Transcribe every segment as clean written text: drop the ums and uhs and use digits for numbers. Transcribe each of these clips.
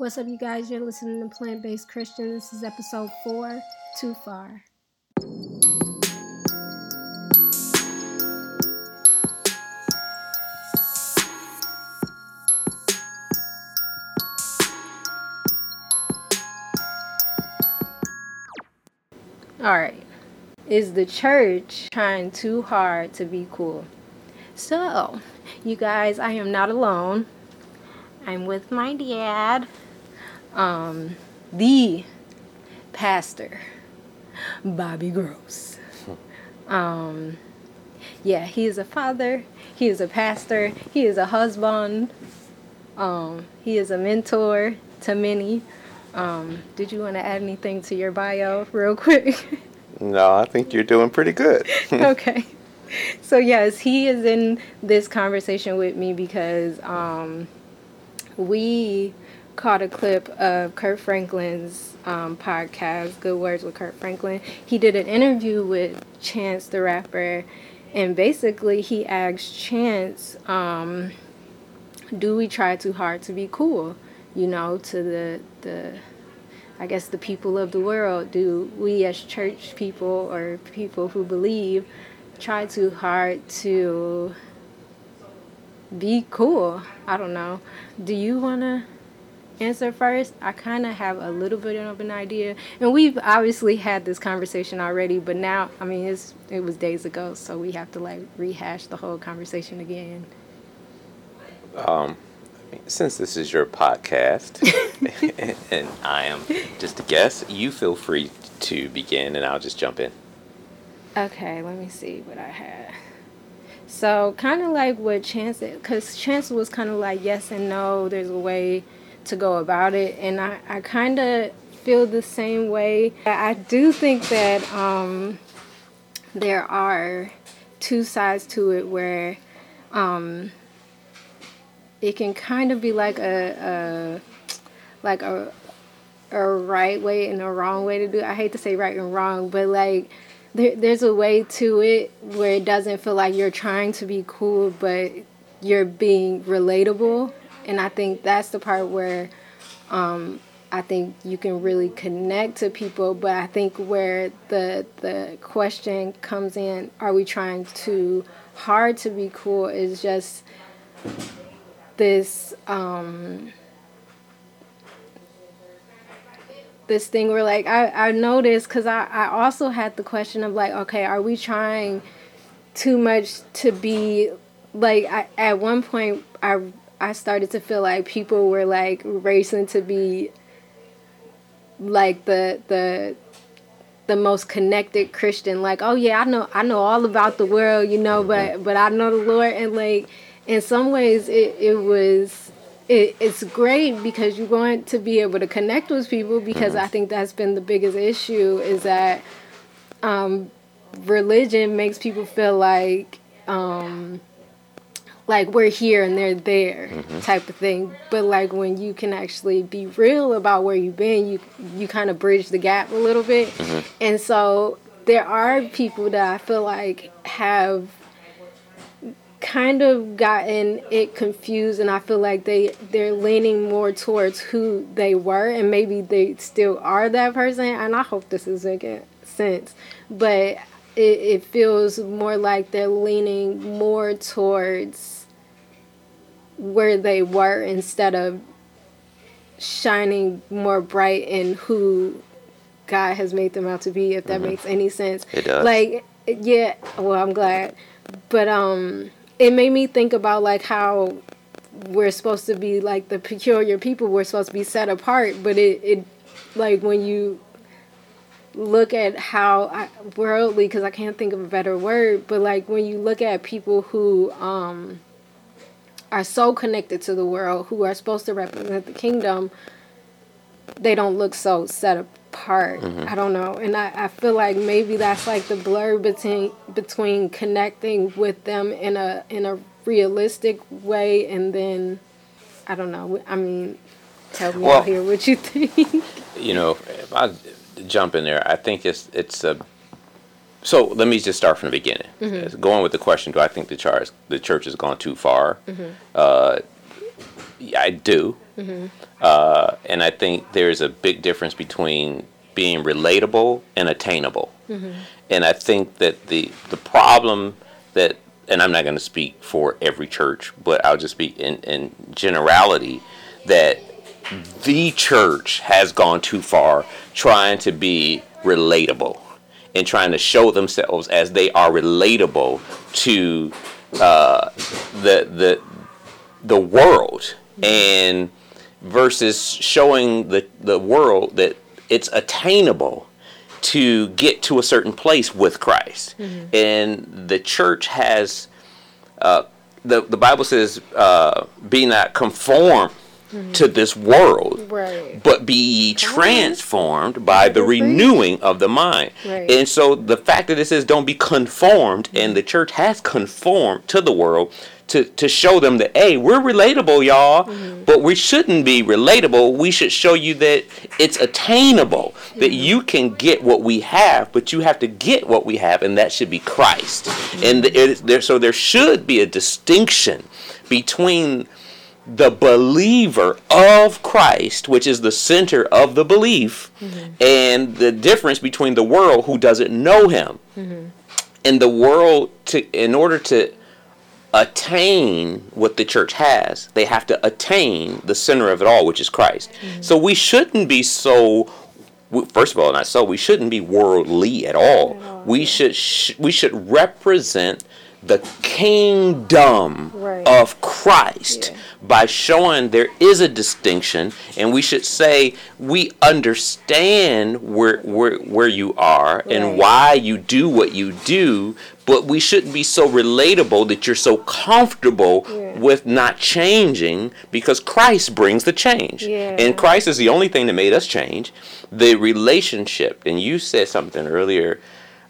What's up, you guys? You're listening to Plant-Based Christian. This is episode 4, Too Far. Alright, is the church trying too hard to be cool? So, you guys, I am not alone. I'm with my dad, the pastor, Bobby Gross. Yeah, he is a father, he is a pastor, he is a husband, he is a mentor to many. Did you want to add anything to your bio real quick? No, I think you're doing pretty good. Okay. So, yes, he is in this conversation with me because we caught a clip of Kirk Franklin's podcast, Good Words with Kirk Franklin. He did an interview with Chance the Rapper, and basically he asked Chance, do we try too hard to be cool? You know, to the I guess the people of the world, do we as church people or people who believe try too hard to be cool? I don't know. Do you want to answer first? I kind of have a little bit of an idea. And we've obviously had this conversation already, but now, I mean, it was days ago, so we have to, like, rehash the whole conversation again. Since this is your podcast, and I am just a guest, you feel free to begin, and I'll just jump in. Okay, let me see what I had. So, kind of like what Chance, because Chance was kind of like, yes and no, there's a way to go about it, and I kind of feel the same way. I do think that there are two sides to it where... it can kind of be like a right way and a wrong way to do it. I hate to say right and wrong, but like there's a way to it where it doesn't feel like you're trying to be cool, but you're being relatable. And I think that's the part where I think you can really connect to people. But I think where the question comes in, are we trying too hard to be cool, is just... this thing where, like, I noticed, because I also had the question of, like, okay, are we trying too much to be, like, at one point I started to feel like people were, like, racing to be, like, the most connected Christian, like, oh yeah, I know all about the world, you know, but I know the Lord, and, like, in some ways, it's great because you want to be able to connect with people, because I think that's been the biggest issue, is that religion makes people feel like we're here and they're there, type of thing. But like when you can actually be real about where you've been, you kind of bridge the gap a little bit. And so there are people that I feel like have kind of gotten it confused, and I feel like they're leaning more towards who they were, and maybe they still are that person, and I hope this is making sense, but it feels more like they're leaning more towards where they were instead of shining more bright in who God has made them out to be, if that makes any sense. It does. Like, yeah, well, I'm glad. But it made me think about, like, how we're supposed to be, like, the peculiar people. We're supposed to be set apart, but it like, when you look at how worldly, because I can't think of a better word, but, like, when you look at people who are so connected to the world, who are supposed to represent the kingdom, they don't look so set apart. I don't know. And I feel like maybe that's like the blur between connecting with them in a realistic way, and then, I don't know. I mean, tell me out here what you think. You know, if I jump in there, I think so let me just start from the beginning. Going with the question, do I think the church has gone too far? I do. Mm-hmm. And I think there's a big difference between being relatable and attainable. Mm-hmm. And I think that the problem that, and I'm not going to speak for every church, but I'll just speak in generality, that the church has gone too far trying to be relatable and trying to show themselves as they are relatable to the world, and versus showing the world that it's attainable to get to a certain place with Christ. Mm-hmm. And the church has, the Bible says, be not conformed mm-hmm. to this world, right, but be ye transformed by the renewing of the mind. Right. And so the fact that it says don't be conformed, and the church has conformed to the world to show them that, hey, we're relatable, y'all, mm-hmm. but we shouldn't be relatable. We should show you that it's attainable, mm-hmm. that you can get what we have, but you have to get what we have, and that should be Christ. Mm-hmm. And so there should be a distinction between the believer of Christ, which is the center of the belief, mm-hmm. and the difference between the world who doesn't know him. Mm-hmm. And the world, in order to attain what the church has, they have to attain the center of it all, which is Christ. Mm-hmm. So we shouldn't be we shouldn't be worldly at all. Mm-hmm. We should represent the kingdom right. of Christ yeah. by showing there is a distinction, and we should say we understand where you are right. and why you do what you do, but we shouldn't be so relatable that you're so comfortable yeah. with not changing, because Christ brings the change yeah. and Christ is the only thing that made us change. The relationship, and you said something earlier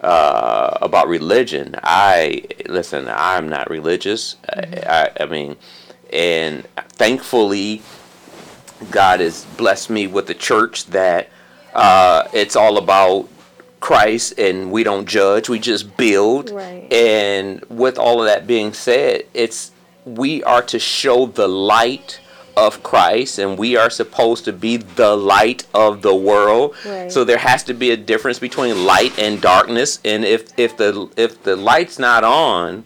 about religion. I'm not religious. Mm-hmm. I mean, and thankfully, God has blessed me with a church that it's all about Christ, and we don't judge, we just build. Right. And with all of that being said, we are to show the light of Christ, and we are supposed to be the light of the world. Right. So there has to be a difference between light and darkness. And if the light's not on,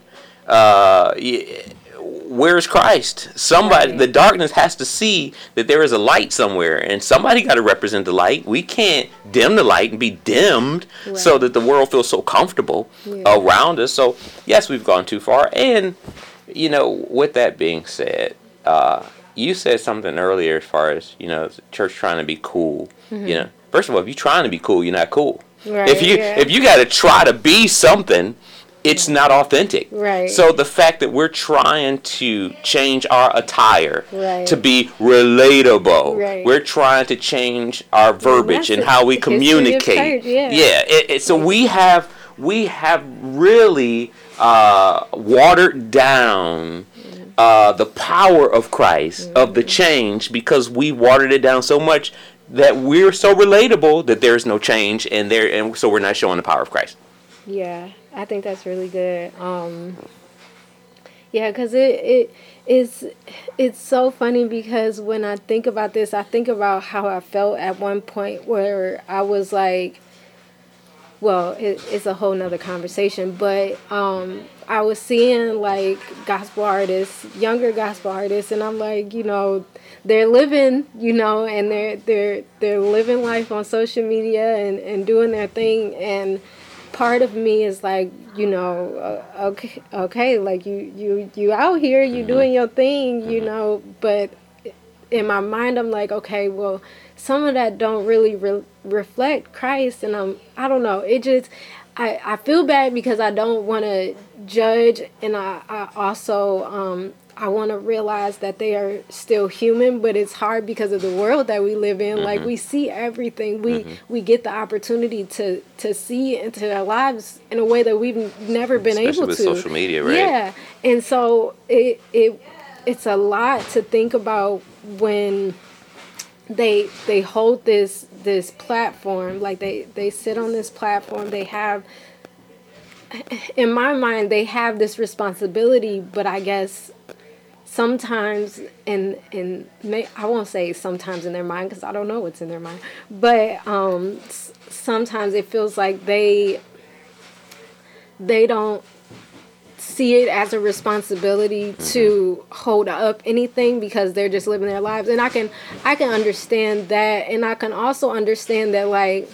where's Christ? Somebody, right. the darkness has to see that there is a light somewhere, and somebody got to represent the light. We can't dim the light and be dimmed right. so that the world feels so comfortable yeah. around us. So yes, we've gone too far. And with that being said, you said something earlier as far as, the church trying to be cool. Mm-hmm. First of all, if you're trying to be cool, you're not cool. Right, if you got to try to be something, it's not authentic. Right. So the fact that we're trying to change our attire right. to be relatable, right. we're trying to change our verbiage and how we communicate. Tired, yeah. yeah so we have really watered down the power of Christ, mm-hmm. of the change, because we watered it down so much that we're so relatable that there's no change, and so we're not showing the power of Christ. Yeah, I think that's really good. Yeah, because it's so funny, because when I think about this, I think about how I felt at one point where I was like, well, it's a whole nother conversation, but I was seeing gospel artists, younger gospel artists, and I'm like, they're living, and they're living life on social media and doing their thing, and part of me is like, okay, like you out here, you mm-hmm. doing your thing, but in my mind I'm like, okay, well, some of that don't really reflect Christ, and I don't know, it just, I feel bad because I don't want to judge, and I also I want to realize that they are still human, but it's hard because of the world that we live in. Mm-hmm. Like, we see everything. We get the opportunity to see into our lives in a way that we've never been able to. Especially with social media, right? Yeah. And so it's a lot to think about when they hold this platform, like they sit on this platform. They have, in my mind, they have this responsibility, but I guess sometimes I won't say sometimes in their mind, because I don't know what's in their mind, but sometimes it feels like they don't see it as a responsibility to hold up anything because they're just living their lives. And I can understand that, and I can also understand that, like,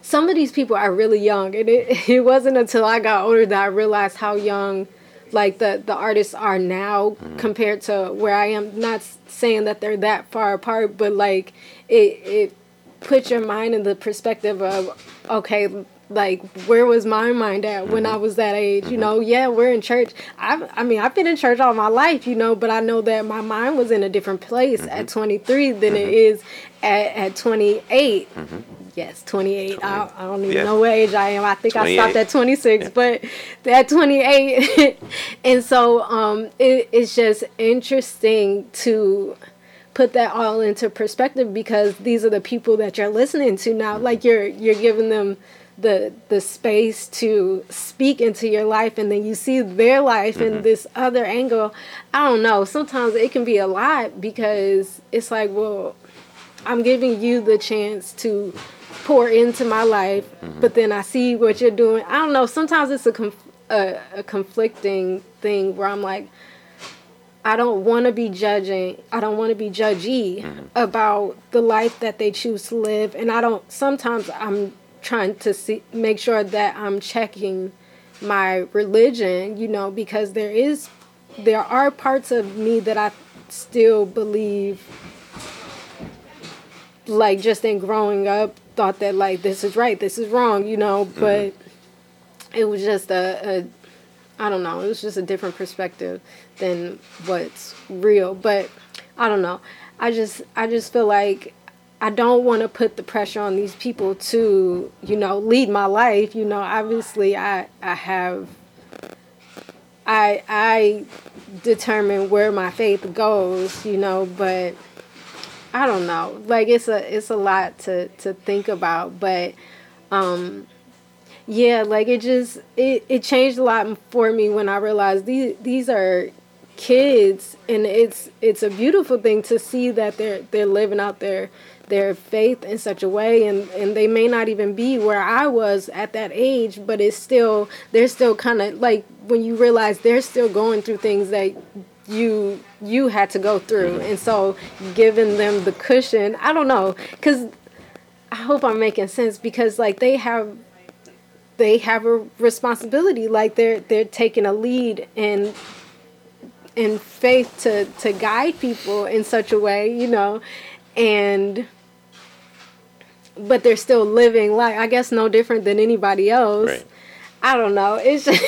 some of these people are really young, and it wasn't until I got older that I realized how young, like, the artists are now compared to where I am. Not saying that they're that far apart, but, like, it puts your mind in the perspective of, okay, like, where was my mind at when I was that age? You know, yeah, we're in church. I've been in church all my life, you know, but I know that my mind was in a different place at 23 than it is at 28. Yes, 28. I don't even know what age I am. I think I stopped at 26, but at 28. And so it's just interesting to put that all into perspective, because these are the people that you're listening to now. Like, you're giving them the space to speak into your life, and then you see their life in this other angle. I don't know. Sometimes it can be a lot, because it's like, well, I'm giving you the chance to pour into my life, but then I see what you're doing. I don't know. Sometimes it's a conflicting thing where I'm like, I don't want to be judging. I don't want to be judgy about the life that they choose to live. And sometimes I'm trying to make sure that I'm checking my religion, you know, because there are parts of me that I still believe, like, just in growing up, thought that, like, this is right, this is wrong, you know, but it was just I don't know, it was just a different perspective than what's real. But I don't know. I just feel like I don't want to put the pressure on these people to, you know, lead my life. You know, obviously I determine where my faith goes, you know, but I don't know. Like, it's a lot to think about, but yeah, like, it changed a lot for me when I realized these are kids, and it's a beautiful thing to see that they're living out their faith in such a way, and they may not even be where I was at that age, but they're still kind of like, when you realize they're still going through things that you had to go through, and so giving them the cushion, I don't know, because I hope I'm making sense, because, like, they have a responsibility, like, they're taking a lead in faith to guide people in such a way, you know, and but they're still living life, I guess, no different than anybody else. Right. I don't know. It's just,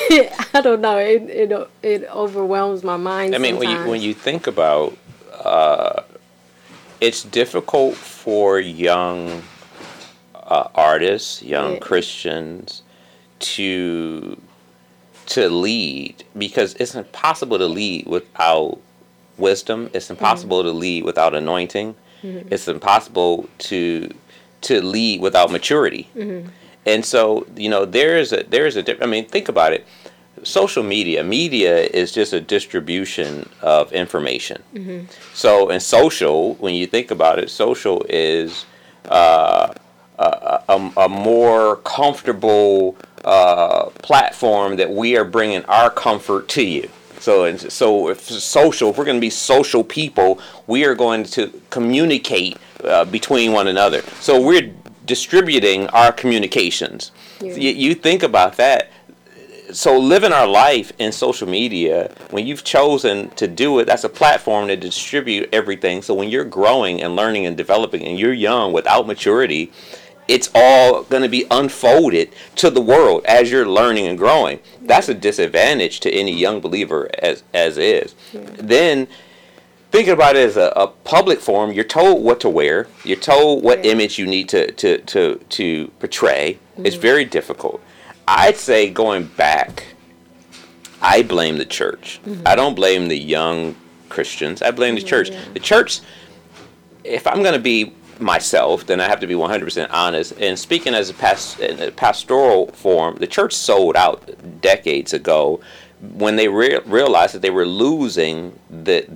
I don't know. It overwhelms my mind. I mean, when you think about, it's difficult for young artists, young Christians, to lead, because it's impossible to lead without wisdom. It's impossible to lead without anointing. It's impossible to lead without maturity. And so, you know, there is a difference. I mean, think about it. Social media is just a distribution of information. So, and social, when you think about it, social is a more comfortable platform that we are bringing our comfort to you. So if we're going to be social people, we are going to communicate between one another. So we're distributing our communications. You think about that. So living our life in social media, when you've chosen to do it, that's a platform to distribute everything. So when you're growing and learning and developing, and you're young without maturity, it's all going to be unfolded to the world as you're learning and growing. That's a disadvantage to any young believer as is. Then thinking about it as a public forum, you're told what to wear. You're told what image you need to portray. It's very difficult. I'd say, going back, I blame the church. I don't blame the young Christians. I blame the church. The church, if I'm going to be myself, then I have to be 100% honest. And speaking as a pastoral form, the church sold out decades ago when they realized that they were losing the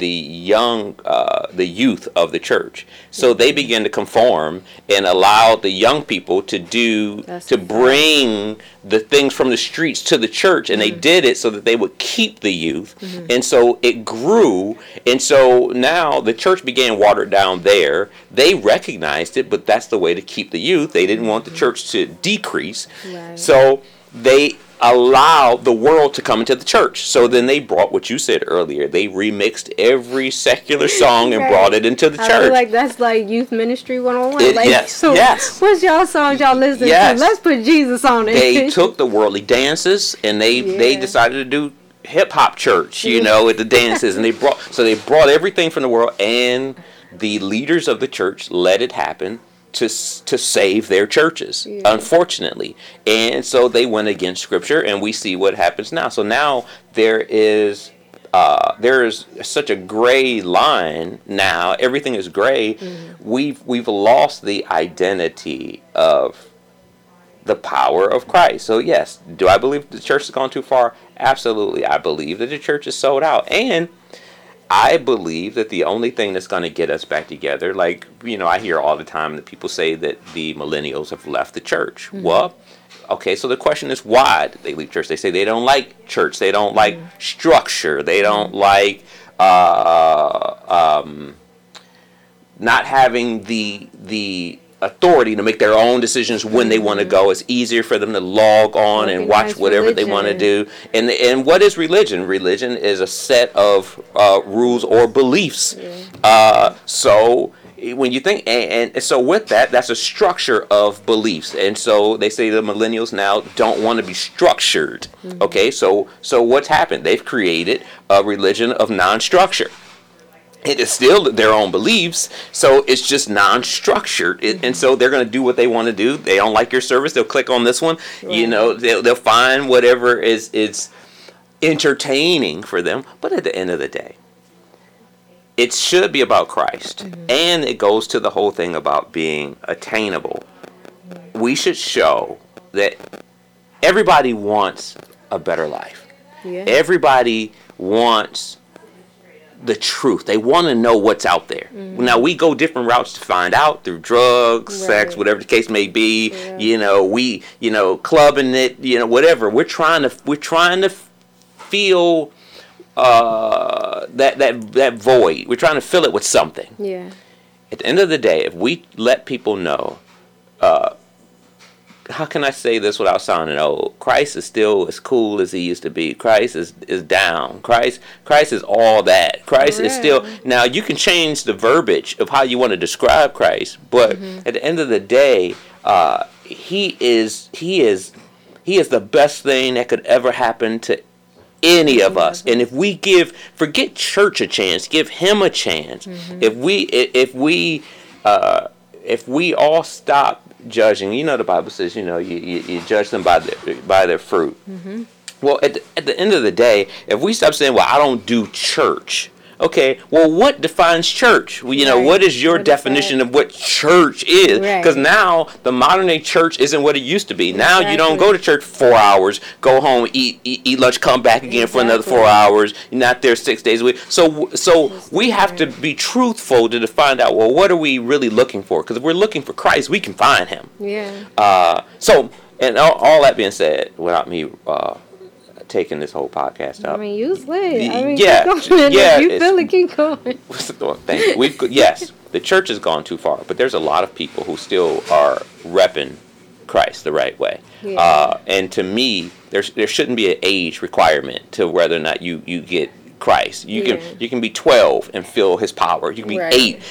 youth of the church. So they began to conform and allow the young people to bring the things from the streets to the church, and mm-hmm. they did it so that they would keep the youth. Mm-hmm. And so it grew, and so now the church began watered down there. They recognized it, but that's the way to keep the youth. They didn't want the church to decrease. Right. So they allow the world to come into the church. So then they brought what you said earlier. They remixed every secular song and brought it into the church. I feel like that's like youth ministry 101. Yes. What's y'all songs y'all listen to? Let's put Jesus on it. They took the worldly dances and they decided to do hip hop church, with the dances, and they brought everything from the world, and the leaders of the church let it happen to save their churches, unfortunately. And so they went against Scripture, and we see what happens now. So now there is such a gray line now. Everything is gray. Mm-hmm. We've lost the identity of the power of Christ. So yes, do I believe the church has gone too far? Absolutely. I believe that the church is sold out, and I believe that the only thing that's going to get us back together, I hear all the time that people say that the millennials have left the church. Mm-hmm. Well, okay, so the question is, why did they leave church? They say they don't like church. They don't like structure. They don't like not having the authority to make their own decisions when they want to go. It's easier for them to log on and watch whatever they want to do. And what is religion? Religion is a set of rules or beliefs. Yeah. So when you think, and so with that's a structure of beliefs. And so they say the millennials now don't want to be structured. Mm-hmm. Okay, so what's happened? They've created a religion of non-structure. It is still their own beliefs, so it's just non-structured, and so they're going to do what they want to do. They don't like your service, they'll click on this one. Right. They'll find whatever is entertaining for them. But at the end of the day, it should be about Christ, and it goes to the whole thing about being attainable. We should show that everybody wants a better life. Yeah. Everybody wants the truth. They want to know what's out there. Mm-hmm. Now we go different routes to find out, through drugs, sex, whatever the case may be. Yeah. We clubbing it, whatever. We're trying to feel that void. We're trying to fill it with something. Yeah. At the end of the day, if we let people know, how can I say this without sounding old? Christ is still as cool as he used to be. Christ is down. Christ is all that. Christ is still... Now, you can change the verbiage of how you want to describe Christ, but at the end of the day, he is the best thing that could ever happen to any of us. And if we forget church a chance, give him a chance. Mm-hmm. If we all stop judging, the Bible says, you judge them by their fruit. Mm-hmm. Well, at the end of the day, if we stop saying, well, I don't do church. Okay, well, what defines church? Well, what is your definition of what church is? Because now the modern day church isn't what it used to be. Now you don't go to church 4 hours, go home, eat lunch, come back again for another 4 hours. You're not there 6 days a week. So we have to be truthful to find out, well, what are we really looking for? Because if we're looking for Christ, we can find him. Yeah. So, all that being said, without me... taking this whole podcast up. I mean, you slay. I mean, keep going. Yeah, you feel it, keep going. Well, thank you. Yes, the church has gone too far, but there's a lot of people who still are repping Christ the right way. Yeah. And to me, there shouldn't be an age requirement to whether or not you get Christ. You can be 12 and feel his power. You can be 8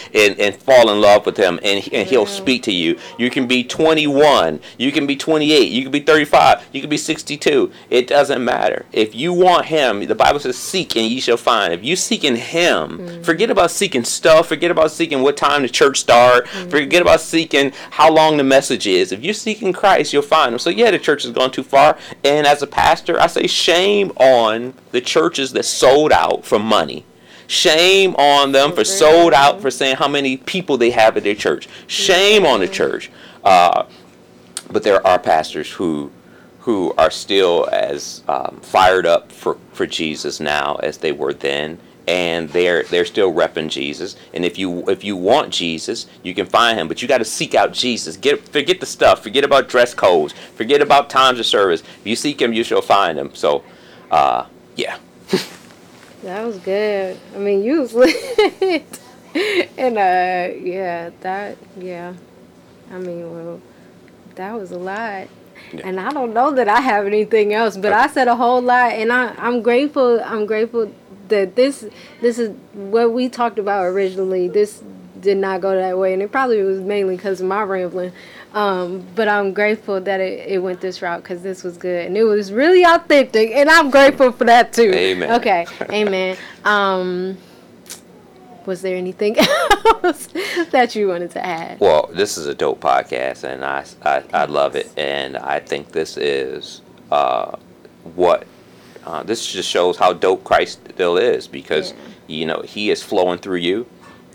and fall in love with him, and he'll speak to you. You can be 21. You can be 28. You can be 35. You can be 62. It doesn't matter. If you want him, the Bible says, "Seek and ye shall find." If you seek in him, forget about seeking stuff. Forget about seeking what time the church start. Forget about seeking how long the message is. If you're seeking Christ, you'll find him. So yeah, the church has gone too far. And as a pastor, I say shame on the churches that sold out for money. Shame on them for sold out, for saying how many people they have at their church. Shame on the church. But there are pastors who who are still as fired up for Jesus now as they were then, and they're still repping Jesus. And if you want Jesus, you can find him, but you got to seek out Jesus. Forget the stuff. Forget about dress codes. Forget about times of service. If you seek him, you shall find him. So, yeah. That was good. I mean, you was lit. And I mean, well, that was a lot. Yeah. And I don't know that I have anything else, but I said a whole lot, and I'm grateful. I'm grateful that this is what we talked about originally. This did not go that way, and it probably was mainly because of my rambling. But I'm grateful that it went this route, because this was good, and it was really authentic, and I'm grateful for that too. Amen. Okay, amen. Was there anything else that you wanted to add? Well, this is a dope podcast, and I love it, and I think this is this just shows how dope Christ still is, because you know he is flowing through you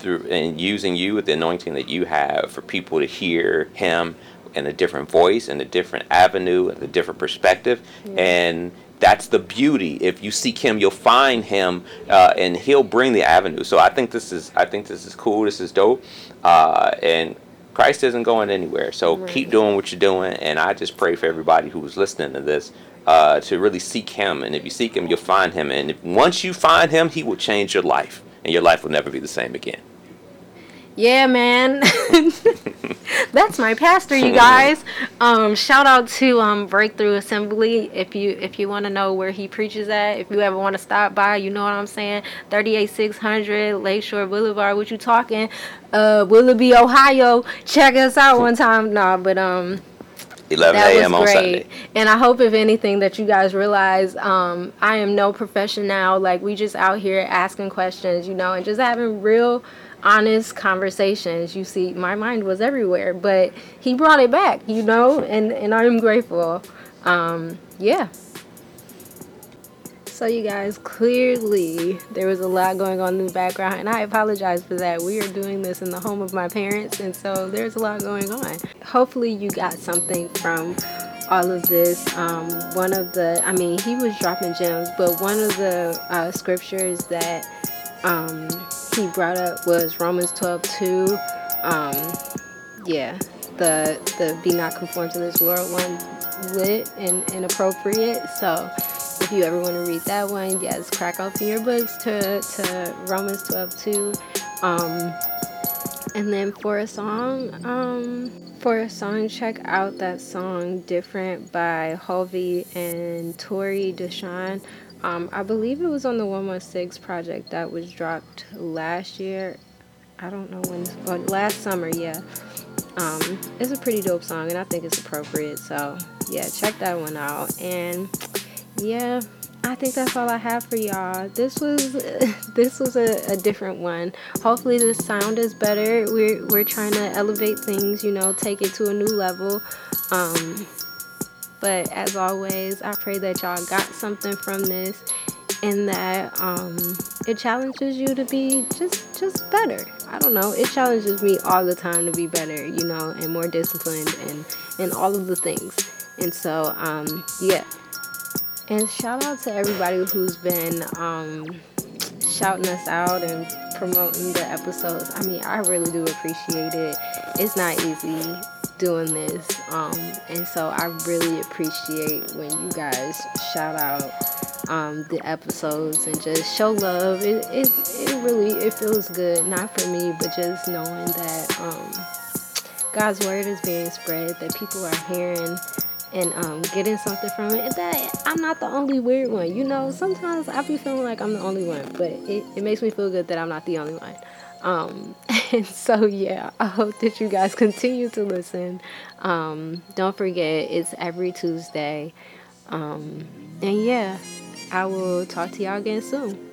and using you with the anointing that you have for people to hear him in a different voice, in a different avenue, in a different perspective, and. That's the beauty. If you seek him, you'll find him, and he'll bring the avenue. So I think this is cool. This is dope, and Christ isn't going anywhere. So keep doing what you're doing, and I just pray for everybody who's listening to this to really seek him. And if you seek him, you'll find him. And once you find him, he will change your life, and your life will never be the same again. Yeah, man. That's my pastor, you guys. Shout out to Breakthrough Assembly. If you want to know where he preaches at, if you ever want to stop by, you know what I'm saying. 38600 Lakeshore Boulevard. What you talking? Willoughby, Ohio. Check us out one time. Nah, but 11 a.m. on Sunday. And I hope, if anything, that you guys realize I am no professional. Like, we just out here asking questions, you know, and just having real, honest conversations. You see, my mind was everywhere, but he brought it back, you know, and I'm grateful. So you guys, clearly there was a lot going on in the background, and I apologize for that. We are doing this in the home of my parents, and so there's a lot going on. Hopefully you got something from all of this. He was dropping gems, but one of the scriptures that he brought up was Romans 12.2. The be not conformed to this world one, lit and inappropriate. So if you ever want to read that one, yes, crack open your books to Romans 12.2. And then for a song, check out that song Different by Hovey and Tori Deshawn. I believe it was on the 116 project that was dropped last year. I don't know when, last summer, yeah. It's a pretty dope song, and I think it's appropriate. So, yeah, check that one out. And, yeah, I think that's all I have for y'all. This was a different one. Hopefully the sound is better. We're trying to elevate things, you know, take it to a new level. But as always, I pray that y'all got something from this, and that it challenges you to be just better. I don't know. It challenges me all the time to be better, you know, and more disciplined and all of the things. And so, yeah. And shout out to everybody who's been shouting us out and promoting the episodes. I mean, I really do appreciate it. It's not easy doing this, and so I really appreciate when you guys shout out the episodes and just show love. It really feels good, not for me, but just knowing that God's word is being spread, that people are hearing and getting something from it, and that I'm not the only weird one. You know, sometimes I be feeling like I'm the only one, but it makes me feel good that I'm not the only one. And so, yeah, I hope that you guys continue to listen. Don't forget, it's every Tuesday. And yeah, I will talk to y'all again soon.